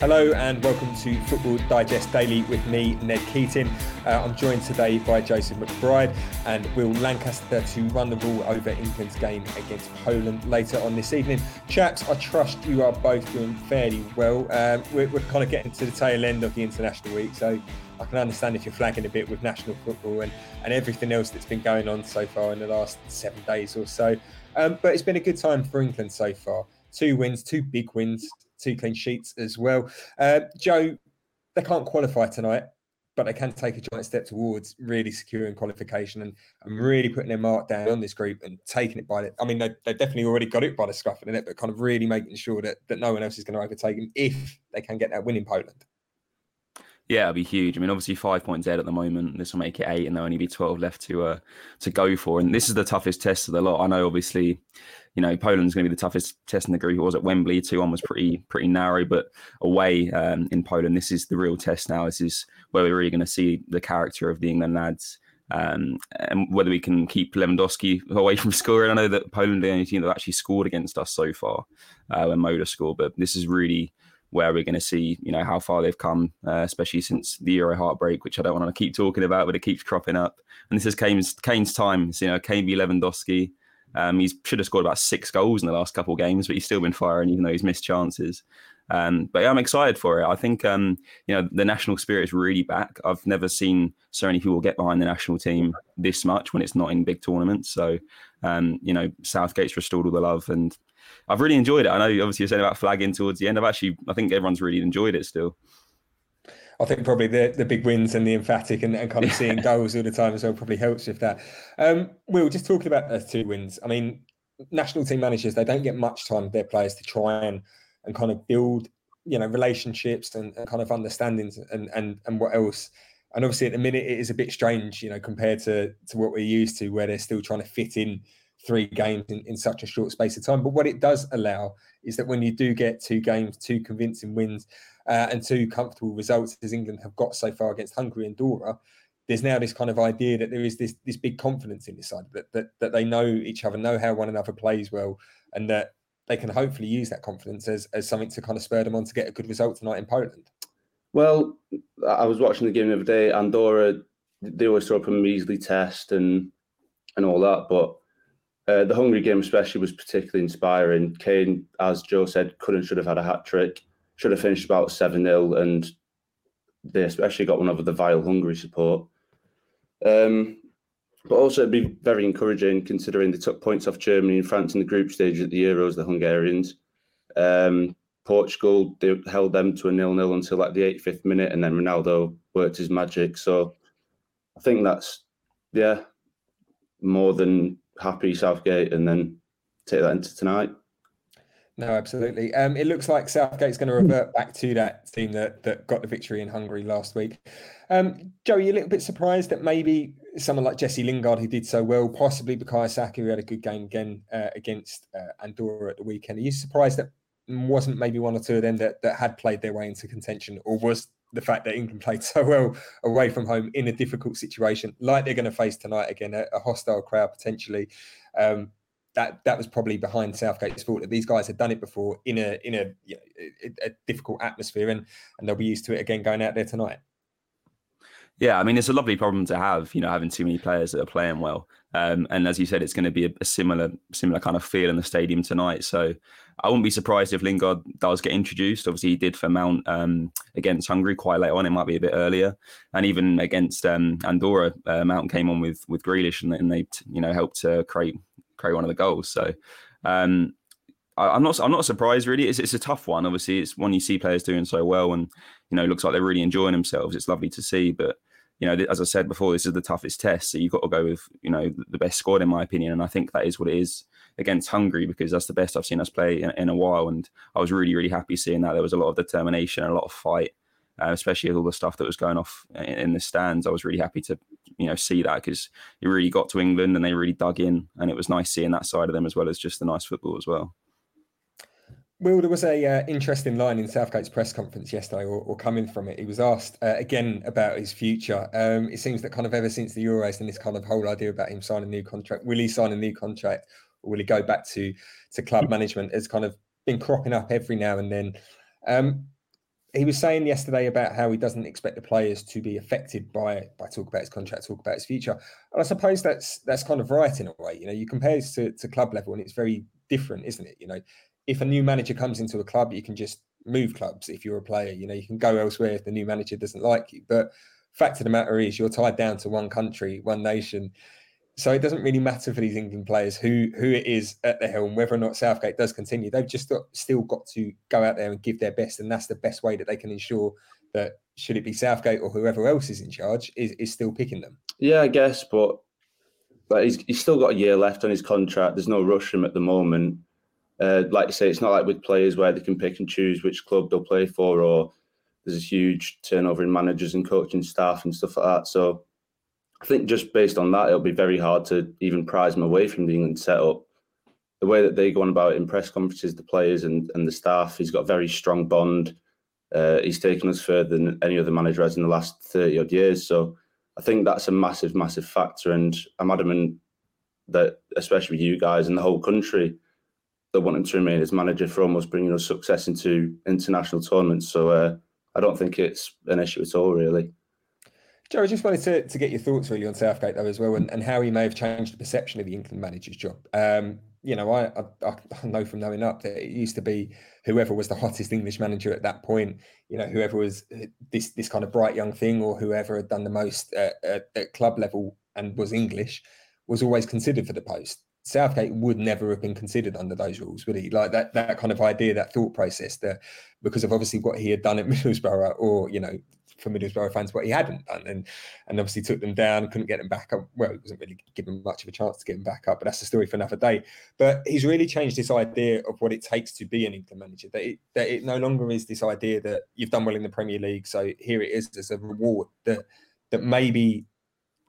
Hello and welcome to Football Digest Daily with me, Ned Keating. I'm joined today by Jason McBride and Will Lancaster to run the rule over England's game against Poland later on this evening. Chaps, I trust you are both doing fairly well. We're kind of getting to the tail end of the international week, so I can understand if you're flagging a bit with national football and everything else that's been going on so far in the last 7 days or so. But it's been a good time for England so far. 2 wins, 2 big wins. 2 clean sheets as well. Joe, they can't qualify tonight, but they can take a giant step towards really securing qualification and really putting their mark down on this group and taking it by the... I mean, they definitely already got it by the scruff of the neck, but kind of really making sure that no one else is going to overtake them if they can get that win in Poland. Yeah, it'll be huge. I mean, obviously 5 points out at the moment. This will make it 8 and there'll only be 12 left to go for. And this is the toughest test of the lot. I know, obviously, you know, Poland's going to be the toughest test in the group. It was at Wembley. 2-1 was pretty narrow, but away in Poland, this is the real test now. This is where we're really going to see the character of the England lads. And whether we can keep Lewandowski away from scoring. I know that Poland are the only team that actually scored against us so far when Moda scored, but this is really where we're going to see, you know, how far they've come, especially since the Euro heartbreak, which I don't want to keep talking about, but it keeps cropping up. And this is Kane's time. So, you know, Kane v Lewandowski. He should have scored about 6 goals in the last couple of games, but he's still been firing, even though he's missed chances. But I'm excited for it. I think, you know, the national spirit is really back. I've never seen so many people get behind the national team this much when it's not in big tournaments. So, you know, Southgate's restored all the love and I've really enjoyed it. I know obviously you're saying about flagging towards the end. I think everyone's really enjoyed it still. I think probably the big wins and the emphatic and kind of seeing goals all the time as well probably helps with that. Will, just talking about those 2 wins. I mean, national team managers, they don't get much time with their players to try and kind of build, you know, relationships and kind of understandings and what else. And obviously at the minute it is a bit strange, you know, compared to what we're used to, where they're still trying to fit in 3 games in such a short space of time. But what it does allow is that when you do get 2 games, 2 convincing wins, and 2 comfortable results as England have got so far against Hungary and Andorra, there's now this kind of idea that there is this big confidence in this side, that they know each other, know how one another plays well, and that they can hopefully use that confidence as something to kind of spur them on to get a good result tonight in Poland. Well, I was watching the game the other day. Andorra, they always throw up a measly test and all that, but the Hungary game especially was particularly inspiring. Kane, as Joe said, could and should have had a hat-trick, should have finished about 7-0, and they especially got one over the vile Hungary support. But also it'd be very encouraging considering they took points off Germany and France in the group stage at the Euros, the Hungarians. Portugal, they held them to a 0-0 until like the 85th minute, and then Ronaldo worked his magic. So I think that's, yeah, more than... happy Southgate, and then take that into tonight. No, absolutely. It looks like Southgate's going to revert back to that team that got the victory in Hungary last week. Joe, are you a little bit surprised that maybe someone like Jesse Lingard, who did so well, possibly Bukayo Saka, who had a good game again against Andorra at the weekend, are you surprised that wasn't maybe 1 or 2 of them that had played their way into contention, or was the fact that England played so well away from home in a difficult situation, like they're going to face tonight again, a hostile crowd potentially, that was probably behind Southgate's fault, that these guys had done it before in a, you know, a difficult atmosphere, and they'll be used to it again going out there tonight. Yeah, I mean, it's a lovely problem to have, you know, having too many players that are playing well. And as you said, it's going to be a similar kind of feel in the stadium tonight. So I wouldn't be surprised if Lingard does get introduced. Obviously, he did for Mount against Hungary quite late on. It might be a bit earlier. And even against Andorra, Mount came on with Grealish and they, you know, helped to create one of the goals. So I'm not surprised, really. It's a tough one. Obviously, it's one you see players doing so well and, you know, it looks like they're really enjoying themselves. It's lovely to see, but you know, as I said before, this is the toughest test. So you've got to go with, you know, the best squad, in my opinion. And I think that is what it is. against Hungary, because that's the best I've seen us play in a while. And I was really, really happy seeing that. There was a lot of determination and a lot of fight, especially with all the stuff that was going off in the stands. I was really happy to, see that, because it really got to England and they really dug in. And it was nice seeing that side of them as well as just the nice football as well. Will, there was an interesting line in Southgate's press conference yesterday, or coming from it. He was asked again about his future. It seems that kind of ever since the Euros and this kind of whole idea about him signing a new contract, will he sign a new contract or will he go back to club management, has kind of been cropping up every now and then. He was saying yesterday about how he doesn't expect the players to be affected by talk about his contract, talk about his future. And I suppose that's kind of right in a way. You compare this to club level and it's very different, isn't it? If a new manager comes into a club, you can just move clubs. If you're a player, you can go elsewhere if the new manager doesn't like you. But fact of the matter is you're tied down to one country, one nation. So it doesn't really matter for these England players who it is at the helm, whether or not Southgate does continue. They've just still got to go out there and give their best. And that's the best way that they can ensure that, should it be Southgate or whoever else is in charge, is still picking them. Yeah, I guess. But he's still got a year left on his contract. There's no rush him at the moment. Like you say, it's not like with players where they can pick and choose which club they'll play for, or there's a huge turnover in managers and coaching staff and stuff like that. So I think just based on that, it'll be very hard to even prize them away from the England setup. The way that they go on about it in press conferences, the players and the staff, he's got a very strong bond. He's taken us further than any other manager has in the last 30 odd years. So I think that's a massive, massive factor. And I'm adamant that, especially with you guys and the whole country, they want him to remain as manager for almost bringing us success into international tournaments. So I don't think it's an issue at all, really. Joe, I just wanted to get your thoughts really on Southgate though as well, and how he may have changed the perception of the England manager's job. I know from knowing up that it used to be whoever was the hottest English manager at that point, whoever was this kind of bright young thing, or whoever had done the most at club level and was English, was always considered for the post. Southgate would never have been considered under those rules, would he? Like that kind of idea, that thought process, that because of obviously what he had done at Middlesbrough, or, for Middlesbrough fans, what he hadn't done, and obviously took them down, couldn't get them back up. Well, he wasn't really given much of a chance to get them back up, but that's a story for another day. But he's really changed this idea of what it takes to be an England manager, that it no longer is this idea that you've done well in the Premier League, so here it is as a reward, that maybe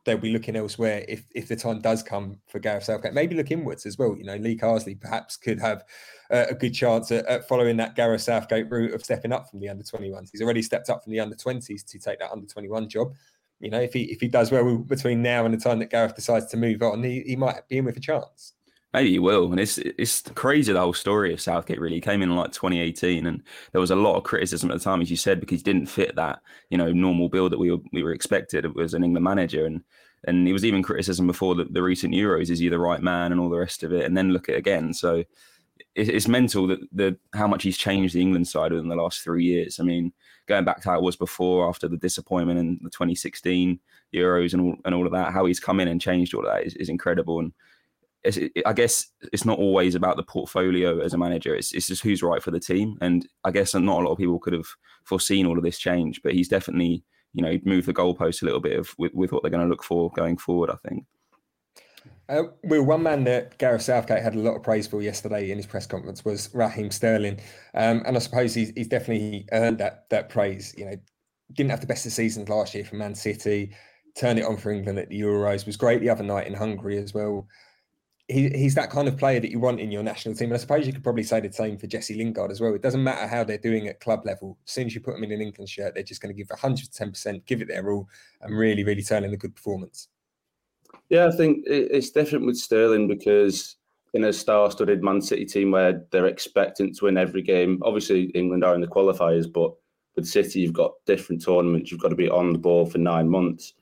they'll be looking elsewhere if the time does come for Gareth Southgate. Maybe look inwards as well. Lee Carsley perhaps could have a good chance at following that Gareth Southgate route of stepping up from the under-21s. He's already stepped up from the under-20s to take that under-21 job. If he does well between now and the time that Gareth decides to move on, he might be in with a chance. Maybe he will. And it's crazy, the whole story of Southgate, really. He came in like 2018 and there was a lot of criticism at the time, as you said, because he didn't fit that, normal bill that we were expected as an England manager. And he was even criticism before the recent Euros, is he the right man and all the rest of it, and then look at it again. So it's mental that how much he's changed the England side within the last 3 years. I mean, going back to how it was before, after the disappointment in the 2016 Euros and all of that, how he's come in and changed all of that is incredible. And I guess it's not always about the portfolio as a manager. It's just who's right for the team. And I guess not a lot of people could have foreseen all of this change, but he's definitely, moved the goalposts a little bit with what they're going to look for going forward, I think. Will, one man that Gareth Southgate had a lot of praise for yesterday in his press conference was Raheem Sterling. And I suppose he's definitely earned that praise. Didn't have the best of seasons last year for Man City, turned it on for England at the Euros, was great the other night in Hungary as well. He's that kind of player that you want in your national team. And I suppose you could probably say the same for Jesse Lingard as well. It doesn't matter how they're doing at club level. As soon as you put them in an England shirt, they're just going to give 110%, give it their all, and really, really turn in a good performance. Yeah, I think it's different with Sterling, because in a star-studded Man City team where they're expectant to win every game, obviously England are in the qualifiers, but with City, you've got different tournaments. You've got to be on the ball for 9 months.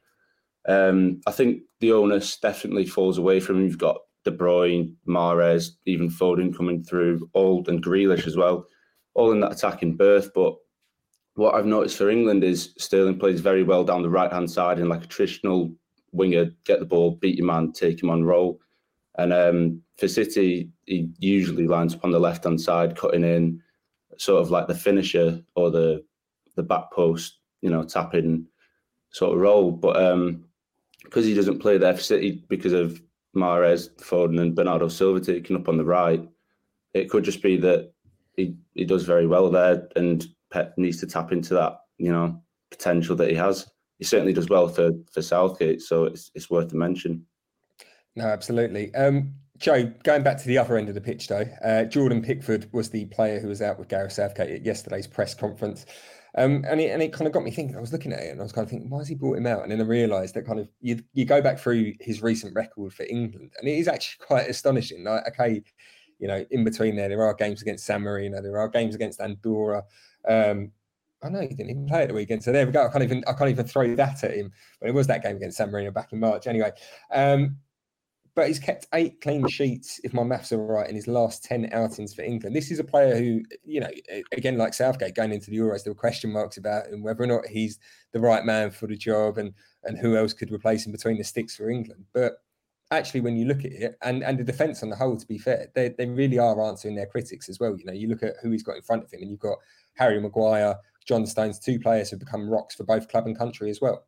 I think the onus definitely falls away from him. You've got De Bruyne, Mahrez, even Foden coming through, and Grealish as well, all in that attacking berth. But what I've noticed for England is Sterling plays very well down the right-hand side in like a traditional winger, get the ball, beat your man, take him on roll. And for City, he usually lines up on the left-hand side, cutting in, sort of like the finisher or the back post, tapping sort of role. But because he doesn't play there for City because of Mahrez, Foden and Bernardo Silva taking up on the right. It could just be that he does very well there and Pep needs to tap into that, you know, potential that he has. He certainly does well for Southgate, so it's worth a mention. No, absolutely. Joe, going back to the other end of the pitch though, Jordan Pickford was the player who was out with Gareth Southgate at yesterday's press conference. And it kind of got me thinking. I was looking at it and I was kind of thinking, why has he brought him out? And then I realised that kind of you go back through his recent record for England and it is actually quite astonishing. Like, okay, you know, in between there are games against San Marino, there are games against Andorra. I know he didn't even play at the weekend, so there we go. I can't even throw that at him. But it was that game against San Marino back in March, anyway. But he's kept 8 clean sheets, if my maths are right, in his last 10 outings for England. This is a player who, you know, again, like Southgate, going into the Euros, there were question marks about him, whether or not he's the right man for the job and who else could replace him between the sticks for England. But actually, when you look at it, and the defence on the whole, to be fair, they really are answering their critics as well. You know, you look at who he's got in front of him and you've got Harry Maguire, John Stones, 2 players who've become rocks for both club and country as well.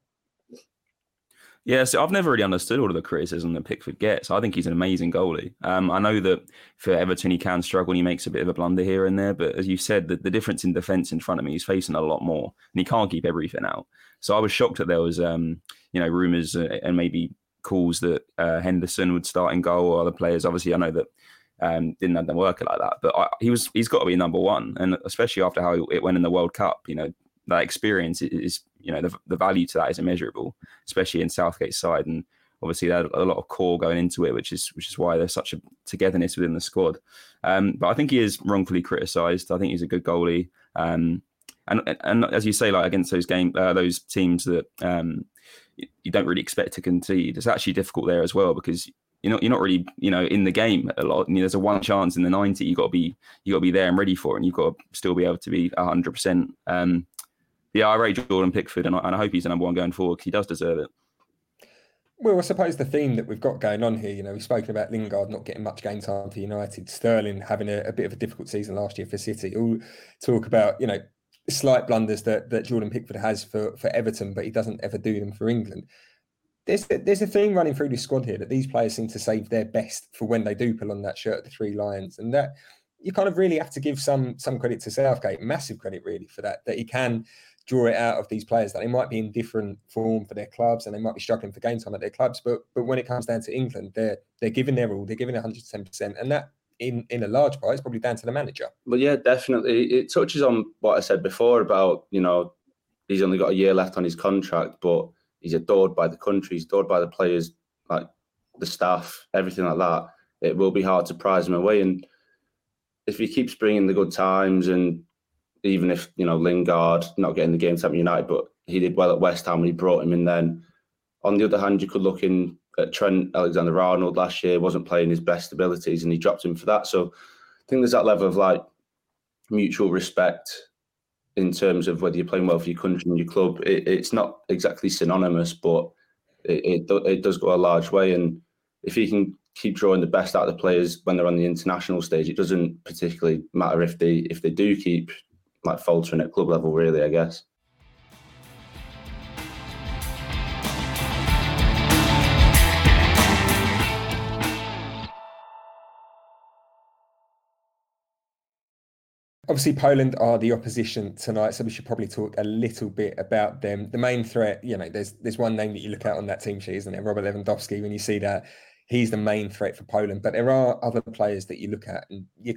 Yeah, so I've never really understood all of the criticism that Pickford gets. I think he's an amazing goalie. I know that for Everton, he can struggle and he makes a bit of a blunder here and there. But as you said, the difference in defence in front of me, he's facing a lot more and he can't keep everything out. So I was shocked that there was, you know, rumours and maybe calls that Henderson would start in goal or other players. Obviously, I know that didn't have them work like that. But he's got to be number one. And especially after how it went in the World Cup, you know, that experience is, you know, the value to that is immeasurable, especially in Southgate's side. And obviously they had a lot of core going into it, which is why there's such a togetherness within the squad. But I think he is wrongfully criticised. I think he's a good goalie. And as you say, like against those teams that you don't really expect to concede, it's actually difficult there as well because you're not really, you know, in the game a lot. I mean, there's a one chance in the 90. You got to be there and ready for it, and you've got to still be able to be 100%. Yeah, I rate Jordan Pickford, and I hope he's the number one going forward because he does deserve it. Well, I suppose the theme that we've got going on here, you know, we've spoken about Lingard not getting much game time for United, Sterling having a bit of a difficult season last year for City. All talk about, you know, slight blunders that Jordan Pickford has for Everton, but he doesn't ever do them for England. There's a theme running through this squad here that these players seem to save their best for when they do pull on that shirt, the three lions, and that you kind of really have to give some credit to Southgate, massive credit really for that he can draw it out of these players that they might be in different form for their clubs and they might be struggling for game time at their clubs. But when it comes down to England, they're giving their all, they're giving 110%. And that in a large part is probably down to the manager. Well, yeah, definitely. It touches on what I said before about, you know, he's only got a year left on his contract, but he's adored by the country, he's adored by the players, like the staff, everything like that. It will be hard to prize him away. And if he keeps bringing the good times and even if, you know, Lingard not getting the game time at United, but he did well at West Ham when he brought him in then. On the other hand, you could look in at Trent Alexander-Arnold last year, wasn't playing his best abilities and he dropped him for that. So I think there's that level of like mutual respect in terms of whether you're playing well for your country and your club. It's not exactly synonymous, but it does go a large way. And if he can keep drawing the best out of the players when they're on the international stage, it doesn't particularly matter if they do keep like faltering at club level, really, I guess. Obviously, Poland are the opposition tonight, so we should probably talk a little bit about them. The main threat, you know, there's one name that you look at on that team sheet, isn't it? Robert Lewandowski. When you see that, he's the main threat for Poland. But there are other players that you look at, and you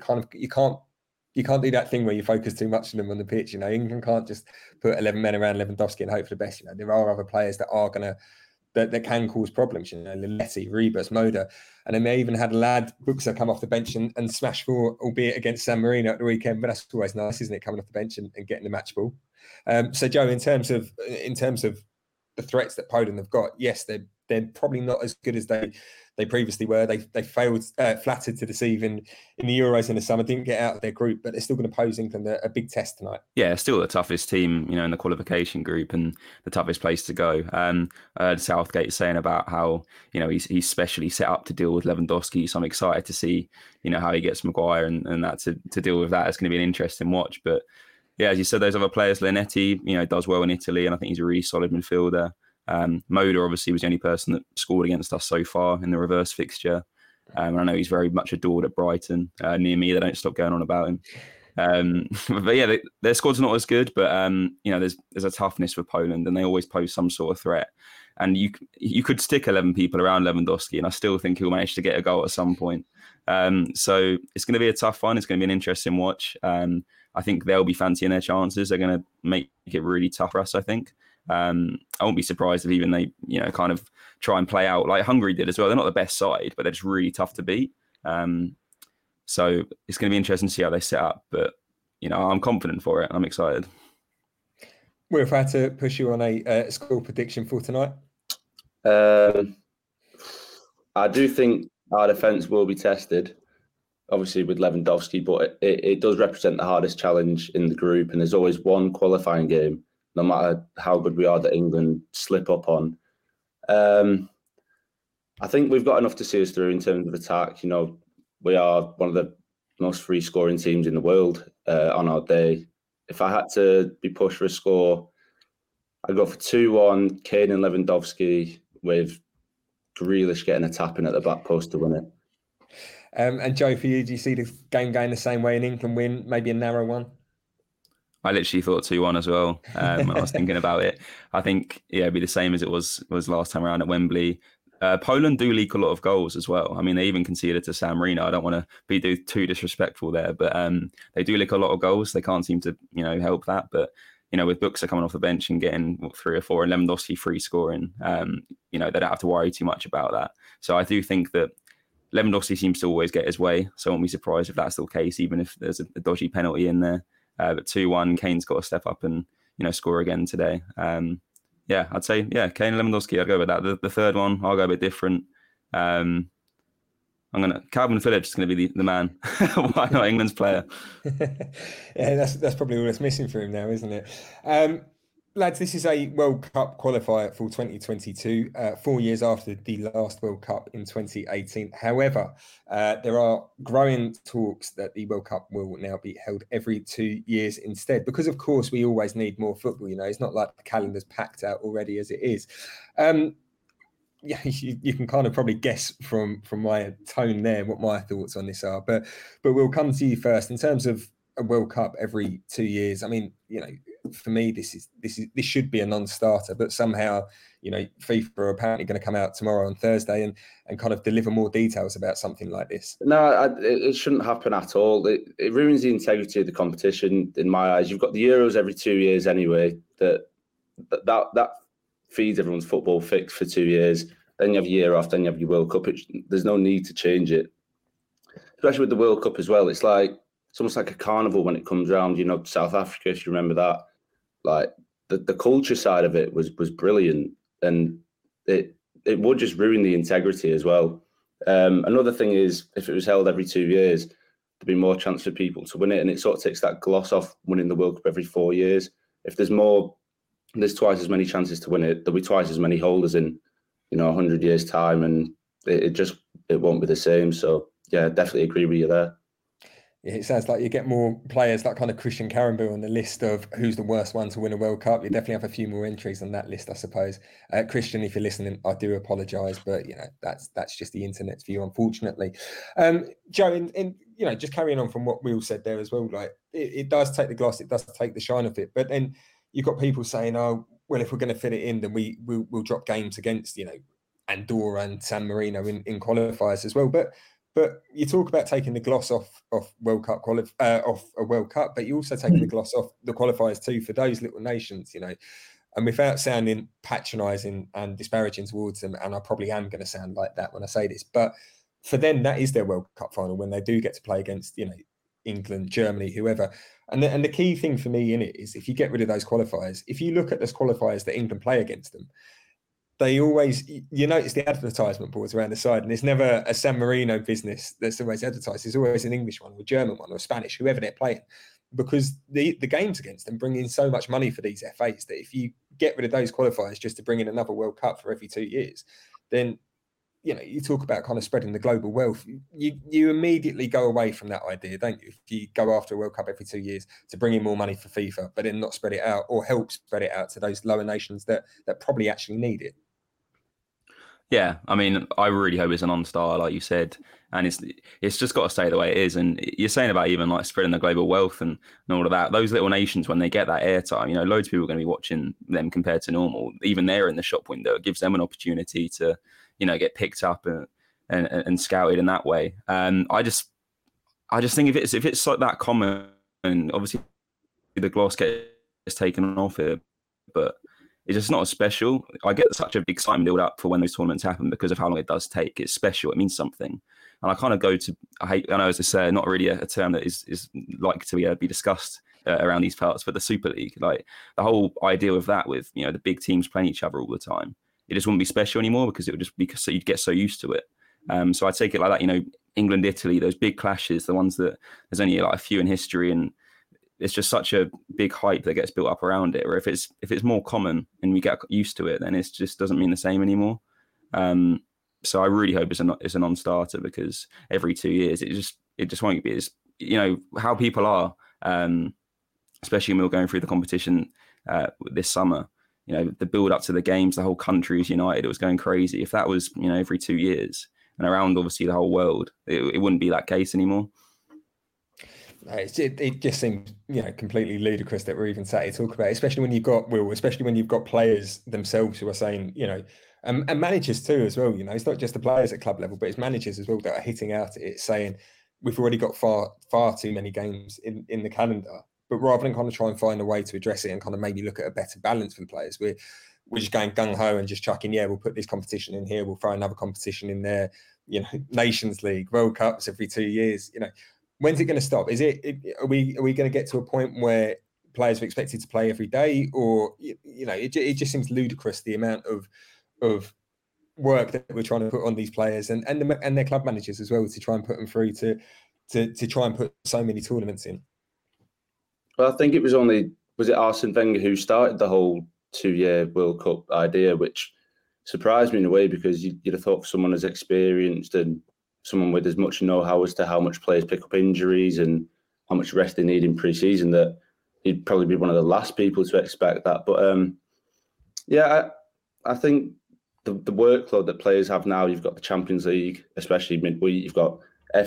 can't do that thing where you focus too much on them on the pitch. You know, England can't just put 11 men around Lewandowski and hope for the best. You know, there are other players that are going to, that can cause problems. You know, Linetty, Ribas, Moda. And then they even had a lad, Booksa, come off the bench and smash 4, albeit against San Marino at the weekend. But that's always nice, isn't it? Coming off the bench and getting the match ball. So, Joe, in terms of the threats that Poland have got, yes, they're probably not as good as they previously were. They failed, flattered to deceive in the Euros in the summer, didn't get out of their group, but they're still going to pose England a big test tonight. Yeah, still the toughest team, you know, in the qualification group and the toughest place to go. I heard Southgate saying about how, you know, he's specially set up to deal with Lewandowski, so I'm excited to see, you know, how he gets Maguire and that to deal with that. It's going to be an interesting watch, but yeah, as you said, those other players, Linetty, you know, does well in Italy and I think he's a really solid midfielder. Moda obviously was the only person that scored against us so far in the reverse fixture. And I know he's very much adored at Brighton. Near me, they don't stop going on about him. But yeah, their squad's not as good, but you know, there's a toughness for Poland, and they always pose some sort of threat. And you could stick 11 people around Lewandowski, and I still think he'll manage to get a goal at some point. So it's going to be a tough one. It's going to be an interesting watch. I think they'll be fancying their chances. They're going to make it really tough for us, I think. I won't be surprised if even they, you know, kind of try and play out like Hungary did as well. They're not the best side, but they're just really tough to beat. So it's going to be interesting to see how they set up. But, you know, I'm confident for it. I'm excited. We're about to push you on a score prediction for tonight. I do think our defence will be tested, obviously with Lewandowski, but it does represent the hardest challenge in the group. And there's always one qualifying game, no matter how good we are, that England slip up on. I think we've got enough to see us through in terms of attack. You know, we are one of the most free-scoring teams in the world on our day. If I had to be pushed for a score, I'd go for 2-1, Kane and Lewandowski, with Grealish getting a tap in at the back post to win it. And Joe, for you, do you see the game going the same way and England win, maybe a narrow one? I literally thought 2-1 as well when I was thinking about it. I think, yeah, it'd be the same as it was last time around at Wembley. Poland do leak a lot of goals as well. I mean, they even conceded to San Marino. I don't want to be too disrespectful there, but they do leak a lot of goals. They can't seem to, you know, help that. But, you know, with Booksa coming off the bench and getting what, 3 or 4 and Lewandowski free scoring, you know, they don't have to worry too much about that. So I do think that Lewandowski seems to always get his way. So I won't be surprised if that's still the case, even if there's a dodgy penalty in there. But 2-1, Kane's got to step up and, you know, score again today. Yeah, I'd say, yeah, Kane and Lewandowski, I'd go with that. The third one, I'll go a bit different. Calvin Phillips is going to be the man. Why not England's player? Yeah, that's probably all that's missing for him now, isn't it? Lads, this is a World Cup qualifier for 2022, 4 years after the last World Cup in 2018. However, there are growing talks that the World Cup will now be held every 2 years instead, because, of course, we always need more football. You know, it's not like the calendar's packed out already as it is. Yeah, you can kind of probably guess from my tone there what my thoughts on this are. But we'll come to you first. In terms of a World Cup every 2 years, I mean, you know, for me, this should be a non-starter, but somehow, you know, FIFA are apparently going to come out tomorrow on Thursday and kind of deliver more details about something like this. No, it shouldn't happen at all. It ruins the integrity of the competition in my eyes. You've got the Euros every 2 years anyway. That feeds everyone's football fix for 2 years. Then you have a year off. Then you have your World Cup. There's no need to change it, especially with the World Cup as well. It's like it's almost like a carnival when it comes round. You know, South Africa, if you remember that. Like the culture side of it was brilliant, and it would just ruin the integrity as well. Another thing is, if it was held every 2 years, there'd be more chance for people to win it, and it sort of takes that gloss off winning the World Cup every 4 years. If there's twice as many chances to win it, there'll be twice as many holders in, you know, 100 years' time, and it won't be the same. So yeah, definitely agree with you there. It sounds like you get more players like kind of Christian Carambu on the list of who's the worst one to win a World Cup. You definitely have a few more entries on that list, I suppose. Christian, if you're listening, I do apologise, but you know that's just the internet's view, unfortunately. Joe, and you know, just carrying on from what Will said there as well, like it does take the gloss, it does take the shine off it, but then you've got people saying, "Oh, well, if we're going to fit it in, then we'll drop games against, you know, Andorra and San Marino in qualifiers as well," But you talk about taking the gloss off World Cup off a World Cup, but you also taking the gloss off the qualifiers too for those little nations, you know. And without sounding patronising and disparaging towards them, and I probably am going to sound like that when I say this, but for them that is their World Cup final when they do get to play against, you know, England, Germany, whoever. And the key thing for me in it is if you get rid of those qualifiers, if you look at those qualifiers that England play against them, they always, you notice the advertisement boards around the side, and there's never a San Marino business that's always advertised. There's always an English one or a German one or a Spanish, whoever they're playing, because the games against them bring in so much money for these FAs that if you get rid of those qualifiers just to bring in another World Cup for every 2 years, then you know, you talk about kind of spreading the global wealth, you immediately go away from that idea, don't you? If you go after a World Cup every 2 years to bring in more money for FIFA, but then not spread it out or help spread it out to those lower nations that probably actually need it. Yeah, I mean, I really hope it's a non-starter, like you said, and it's just got to stay the way it is. And you're saying about even like spreading the global wealth and all of that. Those little nations, when they get that airtime, you know, loads of people are going to be watching them compared to normal. Even they're in the shop window. It gives them an opportunity to, you know, get picked up and scouted in that way. I just think if it's like that common, and obviously the gloss gets taken off it, but it's just not as special. I get such a big excitement build up for when those tournaments happen because of how long it does take. It's special. It means something. And I kind of go to, I know as I say, not really a term that is like to be discussed around these parts, but the Super League, like the whole idea of that with, you know, the big teams playing each other all the time, it just wouldn't be special anymore because it would just be, because you'd get so used to it. So I take it like that, you know, England, Italy, those big clashes, the ones that there's only like a few in history, and it's just such a big hype that gets built up around it. Or if it's more common and we get used to it, then it just doesn't mean the same anymore. So I really hope it's a non-starter, because every 2 years it just won't be as, you know, how people are, especially when we're going through the competition this summer. You know, the build up to the games, the whole country is united. It was going crazy. If that was, you know, every 2 years and around, obviously the whole world, it wouldn't be that case anymore. It just seems, you know, completely ludicrous that we're even sat here talking about it, especially when you've got players themselves who are saying, you know, and managers too as well, you know, it's not just the players at club level, but it's managers as well that are hitting out at it saying, we've already got far too many games in the calendar. But rather than kind of try and find a way to address it and kind of maybe look at a better balance for the players, we're just going gung-ho and just chucking, yeah, we'll put this competition in here, we'll throw another competition in there, you know, Nations League, World Cups every 2 years, you know. When's it going to stop? Are we going to get to a point where players are expected to play every day? Or, you know, it just seems ludicrous, the amount of work that we're trying to put on these players and their club managers as well, to try and put them through to try and put so many tournaments in. Well, I think it was it Arsene Wenger who started the whole 2 year World Cup idea, which surprised me in a way, because you'd have thought someone as experienced and someone with as much know-how as to how much players pick up injuries and how much rest they need in pre-season, that he'd probably be one of the last people to expect that. But I think the workload that players have now, you've got the Champions League, especially midweek, you've got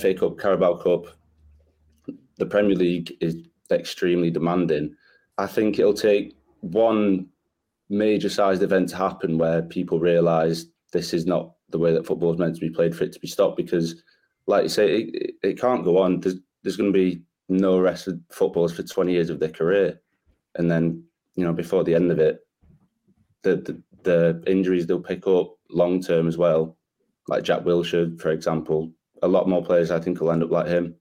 FA Cup, Carabao Cup, the Premier League is extremely demanding. I think it'll take one major sized event to happen where people realise this is not the way that football is meant to be played for it to be stopped, because like you say, it can't go on. There's going to be no rest of footballers for 20 years of their career, and then, you know, before the end of it, the injuries they'll pick up long term as well, like Jack Wilshere, for example. A lot more players, I think, will end up like him.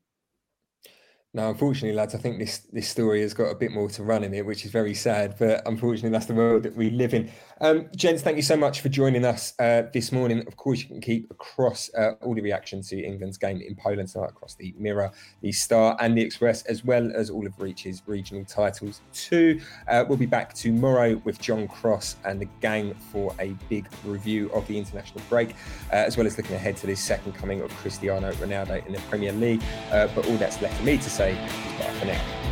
Now, unfortunately, lads, I think this story has got a bit more to run in it, which is very sad, but unfortunately, that's the world that we live in. Gents, thank you so much for joining us this morning. Of course, you can keep across all the reaction to England's game in Poland tonight across the Mirror, the Star and the Express, as well as all of Reach's regional titles too. We'll be back tomorrow with John Cross and the gang for a big review of the international break, as well as looking ahead to this second coming of Cristiano Ronaldo in the Premier League. But all that's left for me to say, bye for now.